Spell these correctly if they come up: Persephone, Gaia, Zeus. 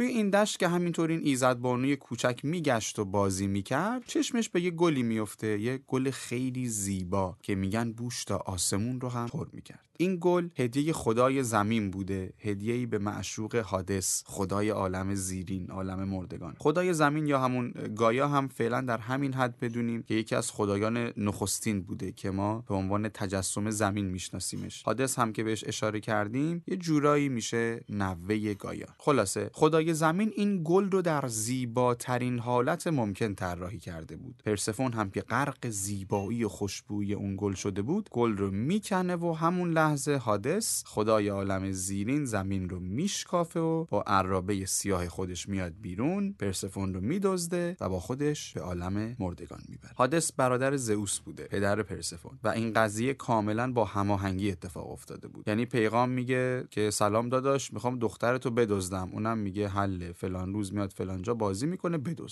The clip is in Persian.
توی این دشت که همینطور این ایزدبانوی کوچک میگشت و بازی میکرد، چشمش به یه گلی میفته، یه گل خیلی زیبا که میگن بوشت آسمون رو هم پر میکرد. این گل هدیه خدای زمین بوده، هدیه‌ای به معشوق هادس، خدای عالم زیرین، عالم مردگان. خدای زمین یا همون گایا هم فعلا در همین حد بدونیم که یکی از خدایان نخستین بوده که ما به عنوان تجسم زمین میشناسیمش. هادس هم که بهش اشاره کردیم یه جورایی میشه نوه گایا. خلاصه خدای زمین این گل رو در زیباترین حالت ممکن طراحی کرده بود. پرسفون هم که غرق زیبایی و خوشبویی اون گل شده بود، گل رو میکنه و همون لحظه هادس، خدای عالم زیرین، زمین رو میشکافه و با عرابه سیاه خودش میاد بیرون، پرسفون رو میدزده و با خودش به عالم مردگان میبره. هادس برادر زئوس بوده، پدر پرسفون، و این قضیه کاملا با هماهنگی اتفاق افتاده بود. یعنی پیغام میگه که سلام داداش، میخوام دخترتو بدزدم، اونم میگه حله، فلان روز میاد فلان جا بازی میکنه بدزد.